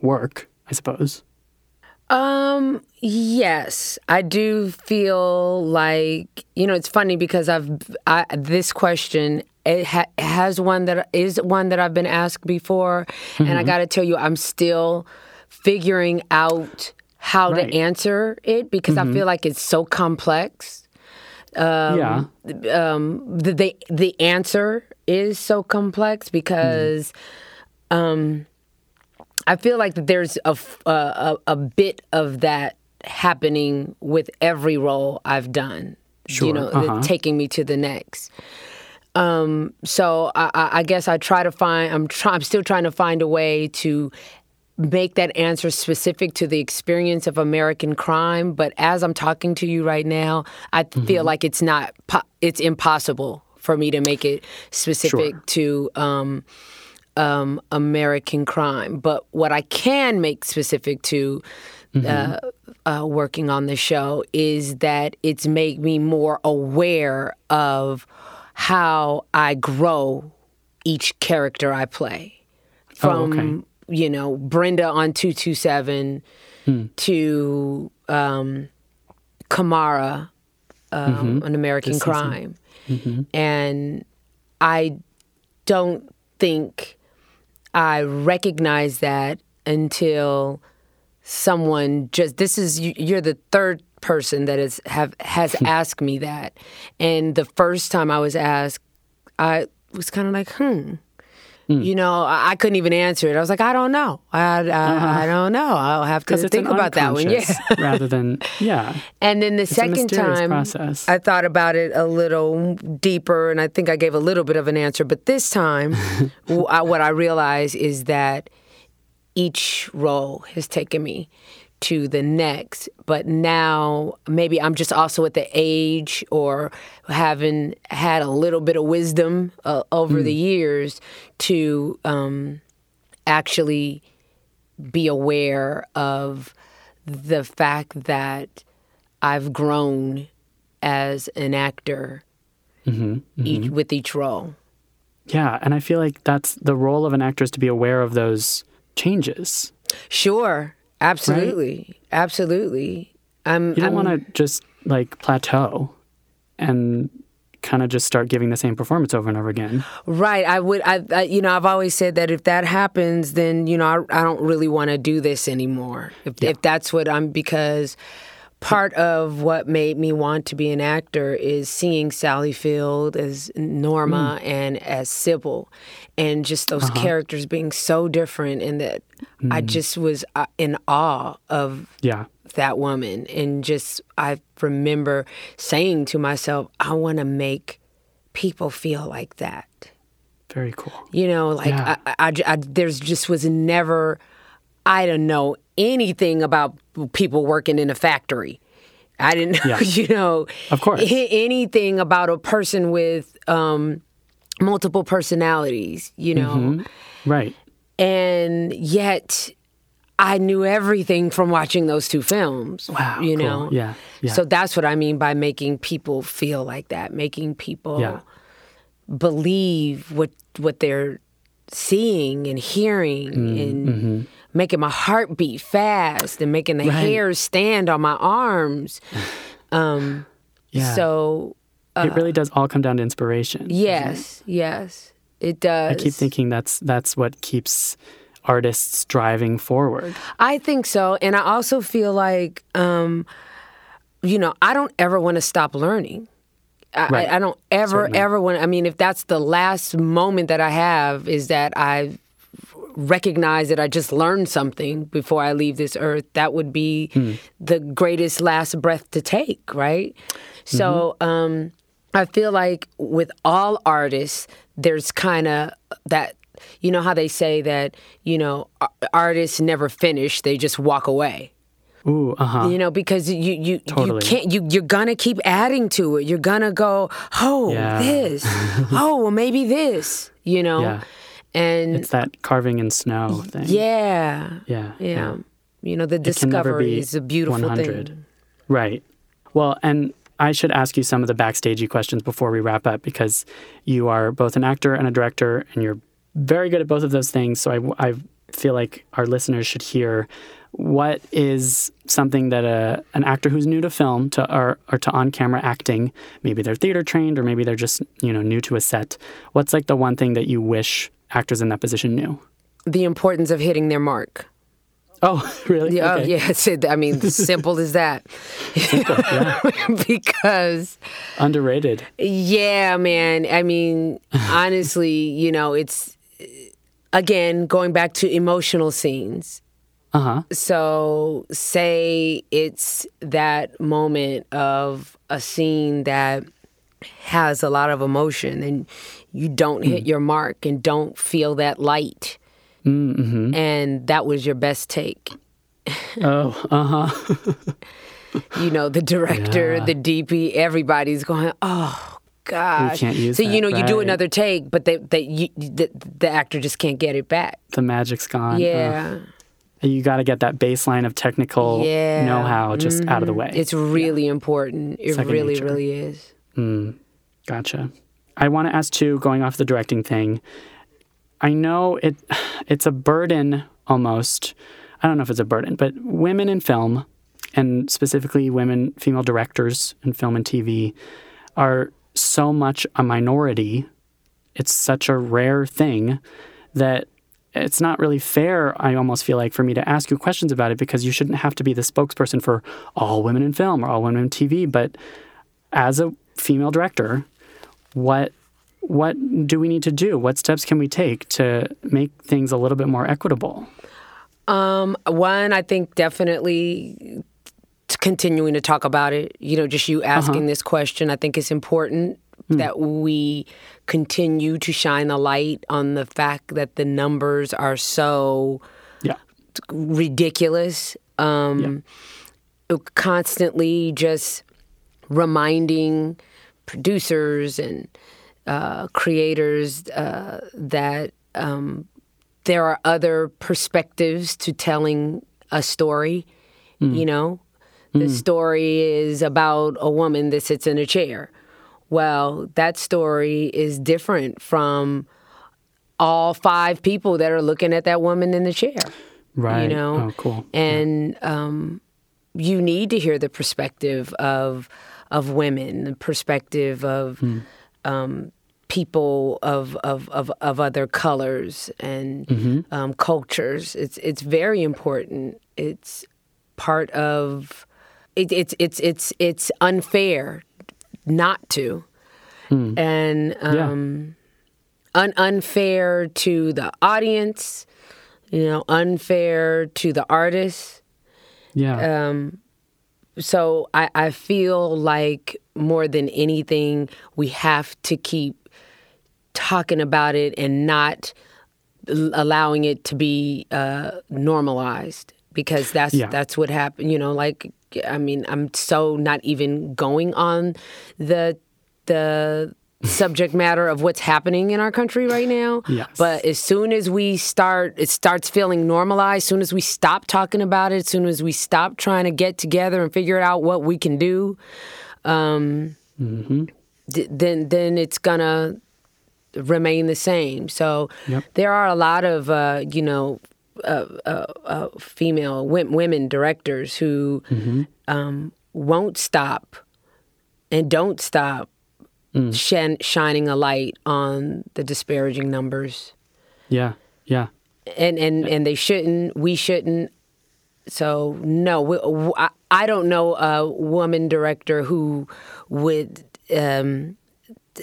work, I suppose. Um, yes, I do feel like, you know, it's funny because I've, I, this question, it ha- has one that is one that I've been asked before. Mm-hmm. And I got to tell you, I'm still figuring out how right. to answer it because mm-hmm. I feel like it's so complex. Um, yeah. Um, the, the, the answer is so complex because, mm. um, I feel like there's a, a, a bit of that happening with every role I've done, sure. you know, uh-huh. taking me to the next. Um, so I, I guess I try to find, I'm, try, I'm still trying to find a way to make that answer specific to the experience of American Crime. But as I'm talking to you right now, I mm-hmm. feel like it's not, it's impossible for me to make it specific sure. to... Um, Um, American Crime. But what I can make specific to uh, mm-hmm. uh, working on the show is that it's made me more aware of how I grow each character I play. From, oh, okay. you know, Brenda on two twenty-seven mm. to um, Kamara um, mm-hmm. on American this Crime. Mm-hmm. And I don't think... I recognize that until someone just, this is, you're the third person that is, have, has asked me that. And the first time I was asked, I was kind of like, hmm. Mm. You know, I, I couldn't even answer it. I was like, I don't know. I, I, uh-huh. I don't know. I'll have to think about that one. Yeah. rather than, yeah. And then the it's second time process. I thought about it a little deeper, and I think I gave a little bit of an answer. But this time, I, what I realized is that each role has taken me to the next. But now maybe I'm just also at the age or having had a little bit of wisdom uh, over mm. the years to um, actually be aware of the fact that I've grown as an actor mm-hmm. Mm-hmm. Each, with each role. Yeah, and I feel like that's the role of an actor, is to be aware of those changes. Sure. Absolutely. Right? Absolutely. I'm, you don't want to just, like, plateau and kind of just start giving the same performance over and over again. Right. I would, I, I you know, I've always said that if that happens, then, you know, I, I don't really want to do this anymore. If, yeah. if that's what I'm, because part of what made me want to be an actor is seeing Sally Field as Norma mm. and as Sybil, and just those uh-huh. characters being so different, and that mm. I just was uh, in awe of yeah. that woman. And just, I remember saying to myself, I want to make people feel like that. Very cool. You know, like, yeah. I, I, I, I, there's just was never, I don't know anything about people working in a factory. I didn't know, yeah. you know, of course. anything about a person with um, multiple personalities, you know. Mm-hmm. Right. And yet I knew everything from watching those two films. Wow, you cool. know? Yeah, yeah. So that's what I mean by making people feel like that, making people yeah. believe what what they're seeing and hearing mm, and mm-hmm. making my heart beat fast and making the right. hair stand on my arms. Um, yeah. So uh, it really does all come down to inspiration. Yes, yes, it does. I keep thinking that's that's what keeps artists driving forward. I think so. And I also feel like, um, you know, I don't ever want to stop learning. I, right. I, I don't ever, Certainly. ever want to, I mean, if that's the last moment that I have, is that I recognize that I just learned something before I leave this earth, that would be mm. the greatest last breath to take, right? Mm-hmm. So um, I feel like with all artists, there's kind of that, you know how they say that, you know, artists never finish, they just walk away. Ooh, uh-huh. You know, because you you, totally. you can't you you're gonna keep adding to it. You're gonna go, oh yeah. this, oh well maybe this, you know, yeah. and it's that carving in snow thing. Yeah, yeah, yeah. yeah. You know, the discovery is a beautiful one hundred. Thing. Right. Well, and I should ask you some of the backstagey questions before we wrap up, because you are both an actor and a director, and you're very good at both of those things. So I I feel like our listeners should hear. What is something that a an actor who's new to film to or, or to on-camera acting, maybe they're theater trained or maybe they're just, you know, new to a set, what's like the one thing that you wish actors in that position knew? The importance of hitting their mark. Oh, really? Yeah, okay. yeah it's, I mean, simple as that. Simple, yeah. Because... Underrated. Yeah, man. I mean, honestly, you know, it's, again, going back to emotional scenes. Uh-huh. So say it's that moment of a scene that has a lot of emotion and you don't mm. hit your mark and don't feel that light. Mm-hmm. And that was your best take. Oh, uh-huh. You know, the director, yeah. the D P, everybody's going, oh, gosh. You can't use so, that, you know, right. you do another take, but they, they, you, the, the actor just can't get it back. The magic's gone. Yeah. Ugh. You got to get that baseline of technical yeah. know-how just mm-hmm. out of the way. It's really yeah. important. It Second really, nature. really is. Mm. Gotcha. I want to ask, too, going off the directing thing, I know it. it's a burden almost. I don't know if it's a burden, but women in film, and specifically women, female directors in film and T V, are so much a minority. It's such a rare thing that it's not really fair, I almost feel like, for me to ask you questions about it, because you shouldn't have to be the spokesperson for all women in film or all women in T V. But as a female director, what what do we need to do? What steps can we take to make things a little bit more equitable? Um, one, I think definitely continuing to talk about it. You know, just you asking uh-huh. this question, I think it's important. Mm. That we continue to shine a light on the fact that the numbers are so yeah. ridiculous. Um, yeah. Constantly just reminding producers and uh, creators uh, that um, there are other perspectives to telling a story, mm. you know? Mm. The story is about a woman that sits in a chair. Well, that story is different from all five people that are looking at that woman in the chair. Right. You know? Oh, cool. And yeah. um, you need to hear the perspective of of women, the perspective of mm. um, people of, of of of other colors and mm-hmm. um, cultures. It's it's very important. It's part of it, it's it's it's it's unfair not to, mm. and um, yeah. un- unfair to the audience. You know, unfair to the artists. Yeah. Um, so I, I feel like more than anything, we have to keep talking about it and not allowing it to be uh, normalized, because that's yeah. that's what happened. You know, like, I mean, I'm so not even going on the the. subject matter of what's happening in our country right now. Yes. But as soon as we start, it starts feeling normalized. As soon as we stop talking about it, as soon as we stop trying to get together and figure out what we can do, um, mm-hmm. th- then then it's gonna remain the same. So yep. there are a lot of uh, you know uh, uh, uh, female w- women directors who mm-hmm. um, won't stop and don't stop. Mm. Shin- shining a light on the disparaging numbers. Yeah, yeah. And and, and they shouldn't, we shouldn't. So, no, we, I, I don't know a woman director who would um,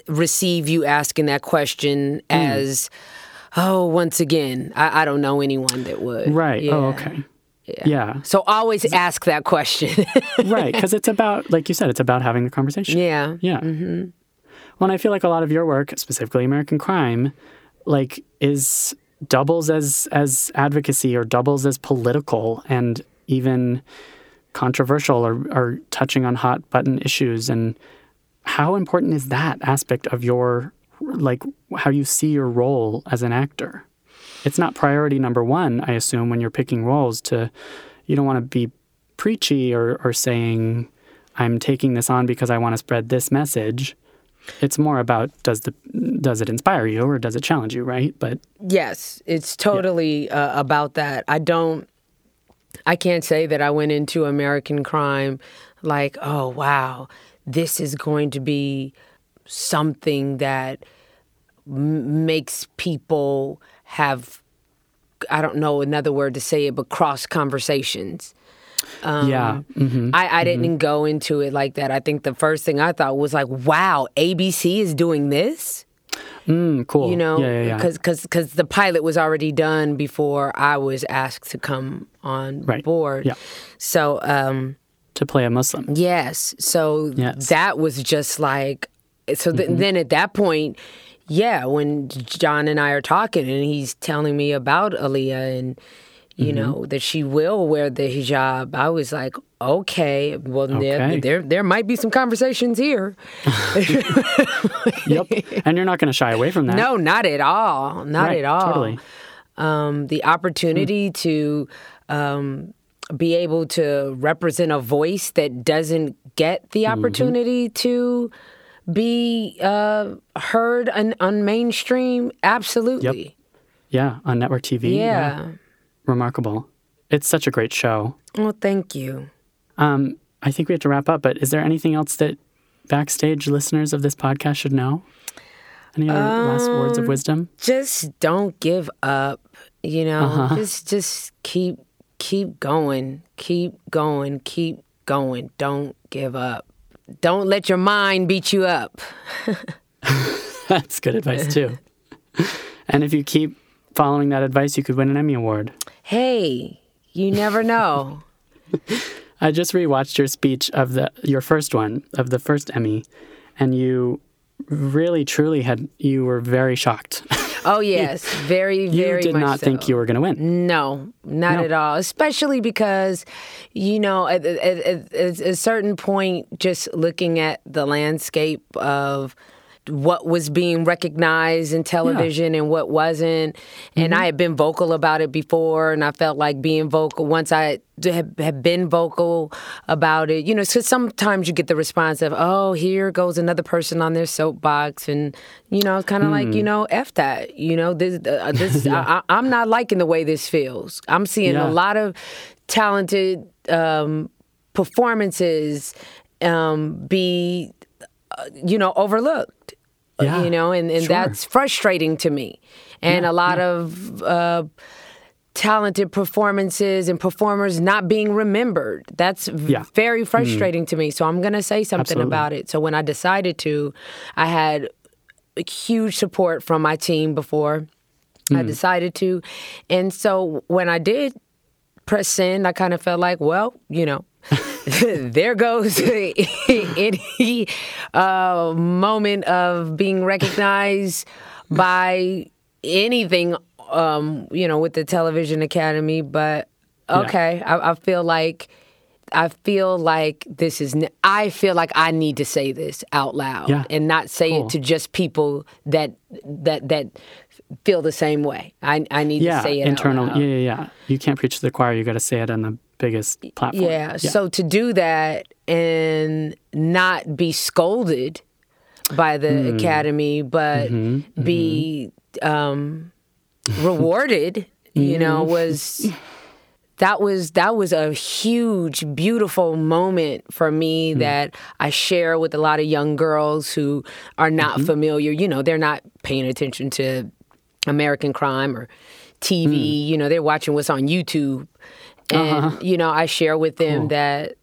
receive you asking that question mm. as, oh, once again, I, I don't know anyone that would. Right, yeah. Oh, okay. Yeah. yeah. So always ask that question. Right, because it's about, like you said, it's about having the conversation. Yeah. Yeah. Mm-hmm. Well, and I feel like a lot of your work, specifically American Crime, like, is doubles as as advocacy or doubles as political and even controversial or, or touching on hot button issues. And how important is that aspect of your, like, how you see your role as an actor? It's not priority number one, I assume, when you're picking roles to, you don't want to be preachy or, or saying, I'm taking this on because I want to spread this message. It's more about does the does it inspire you or does it challenge you, right? But yes, it's totally yeah. uh, about that. I don't, I can't say that I went into American Crime like, oh wow, this is going to be something that m- makes people have, I don't know another word to say it, but cross conversations. Um, yeah, mm-hmm. I, I didn't mm-hmm. go into it like that. I think the first thing I thought was like, wow, A B C is doing this? Mm, cool. You know, because yeah, yeah, yeah. the pilot was already done before I was asked to come on right. board. Yeah. So um, to play a Muslim. Yes. So yes. that was just like, so th- mm-hmm. then at that point, yeah, when John and I are talking and he's telling me about Aaliyah and you mm-hmm. know, that she will wear the hijab. I was like, okay, well, okay. There, there there might be some conversations here. Yep. And you're not going to shy away from that. No, not at all. Not right, at all. Totally. Um, the opportunity mm. to um, be able to represent a voice that doesn't get the opportunity mm-hmm. to be uh, heard on, on mainstream, absolutely. Yep. Yeah, on network T V. Yeah. yeah. Remarkable. It's such a great show. Well, thank you. Um, I think we have to wrap up, but is there anything else that Backstage listeners of this podcast should know? Any other um, last words of wisdom? Just don't give up, you know. Uh-huh. Just just keep keep going. Keep going. Keep going. Don't give up. Don't let your mind beat you up. That's good advice too. And if you keep following that advice, you could win an Emmy Award. Hey, you never know. I just rewatched your speech of the your first one, of the first Emmy, and you really, truly had, you were very shocked. Oh, yes. you, very, very much so. You did not so. think you were going to win. No, not no. at all. Especially because, you know, at, at, at, at a certain point, just looking at the landscape of what was being recognized in television yeah. and what wasn't. Mm-hmm. And I had been vocal about it before, and I felt like being vocal, once I had, had been vocal about it, you know, because sometimes you get the response of, oh, here goes another person on their soapbox. And, you know, kind of mm. like, you know, F that. You know, this, uh, this yeah. I, I'm not liking the way this feels. I'm seeing yeah. a lot of talented um, performances um, be, uh, you know, overlooked. Yeah. You know, and, and sure. that's frustrating to me. And yeah, a lot yeah. of uh, talented performances and performers not being remembered. That's yeah. very frustrating mm. to me. So I'm going to say something Absolutely. About it. So when I decided to, I had huge support from my team before mm. I decided to. And so when I did press send, I kind of felt like, well, you know, there goes any uh, moment of being recognized by anything, um, you know, with the Television Academy. But okay, yeah. I, I feel like I feel like this is. I feel like I need to say this out loud yeah. and not say cool. it to just people that that that. feel the same way. I I need yeah, to say it internal. Out loud. Yeah, yeah, yeah. You can't preach to the choir. You got to say it on the biggest platform. Yeah, yeah. So to do that and not be scolded by the mm. academy, but mm-hmm. be mm-hmm. Um, rewarded, you know, was that was that was a huge, beautiful moment for me mm. that I share with a lot of young girls who are not mm-hmm. familiar. You know, they're not paying attention to American Crime or T V, mm. you know, they're watching what's on YouTube. And, uh-huh. you know, I share with them cool. that,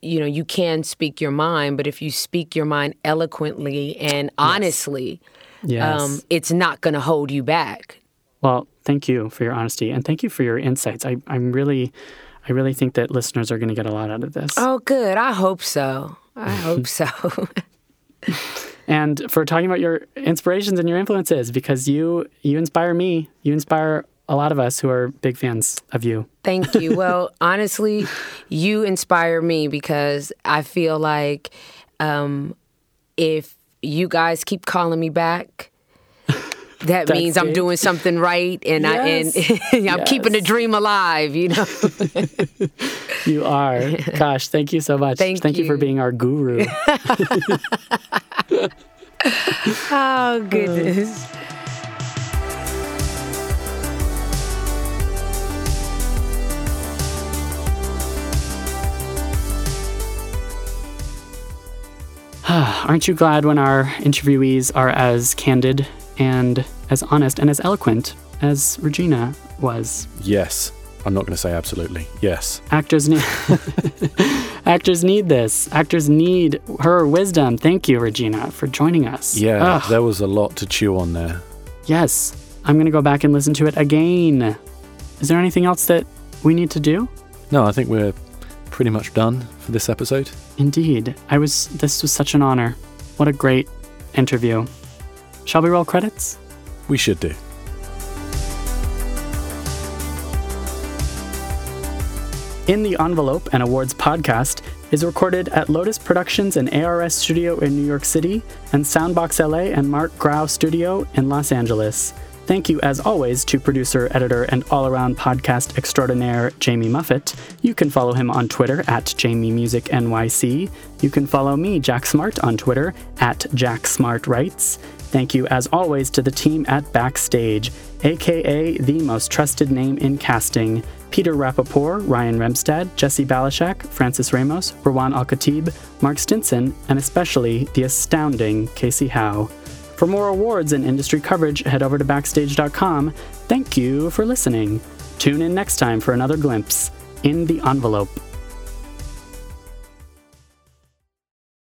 you know, you can speak your mind, but if you speak your mind eloquently and honestly, yes. Yes. Um, it's not going to hold you back. Well, thank you for your honesty and thank you for your insights. I, I'm really, I really think that listeners are going to get a lot out of this. Oh, good. I hope so. I hope so. And for talking about your inspirations and your influences, because you you inspire me. You inspire a lot of us who are big fans of you. Thank you. Well, honestly, you inspire me because I feel like um, if you guys keep calling me back, that means I'm doing something right, and, yes. I, and I'm yes. keeping the dream alive, you know? You are. Gosh, thank you so much. Thank, thank you. you for being our guru. Oh, goodness. Uh, Aren't you glad when our interviewees are as candid and as honest and as eloquent as Regina was? Yes. I'm not going to say absolutely. Yes. Actors need actors need this. Actors need her wisdom. Thank you, Regina, for joining us. Yeah, Ugh. There was a lot to chew on there. Yes. I'm going to go back and listen to it again. Is there anything else that we need to do? No, I think we're pretty much done for this episode. Indeed. I was. This was such an honor. What a great interview. Shall we roll credits? We should do. In the Envelope, an awards podcast, is recorded at Lotus Productions and A R S Studio in New York City and Soundbox L A and Mark Grau Studio in Los Angeles. Thank you, as always, to producer, editor, and all-around podcast extraordinaire, Jamie Muffett. You can follow him on Twitter at Jamie Music N Y C. You can follow me, Jack Smart, on Twitter at Jack Smart Writes. Thank you, as always, to the team at Backstage, a k a the most trusted name in casting, Peter Rappaport, Ryan Remstad, Jesse Balashak, Francis Ramos, Rawan Al-Khatib, Mark Stinson, and especially the astounding Casey Howe. For more awards and industry coverage, head over to Backstage dot com. Thank you for listening. Tune in next time for another glimpse in the Envelope.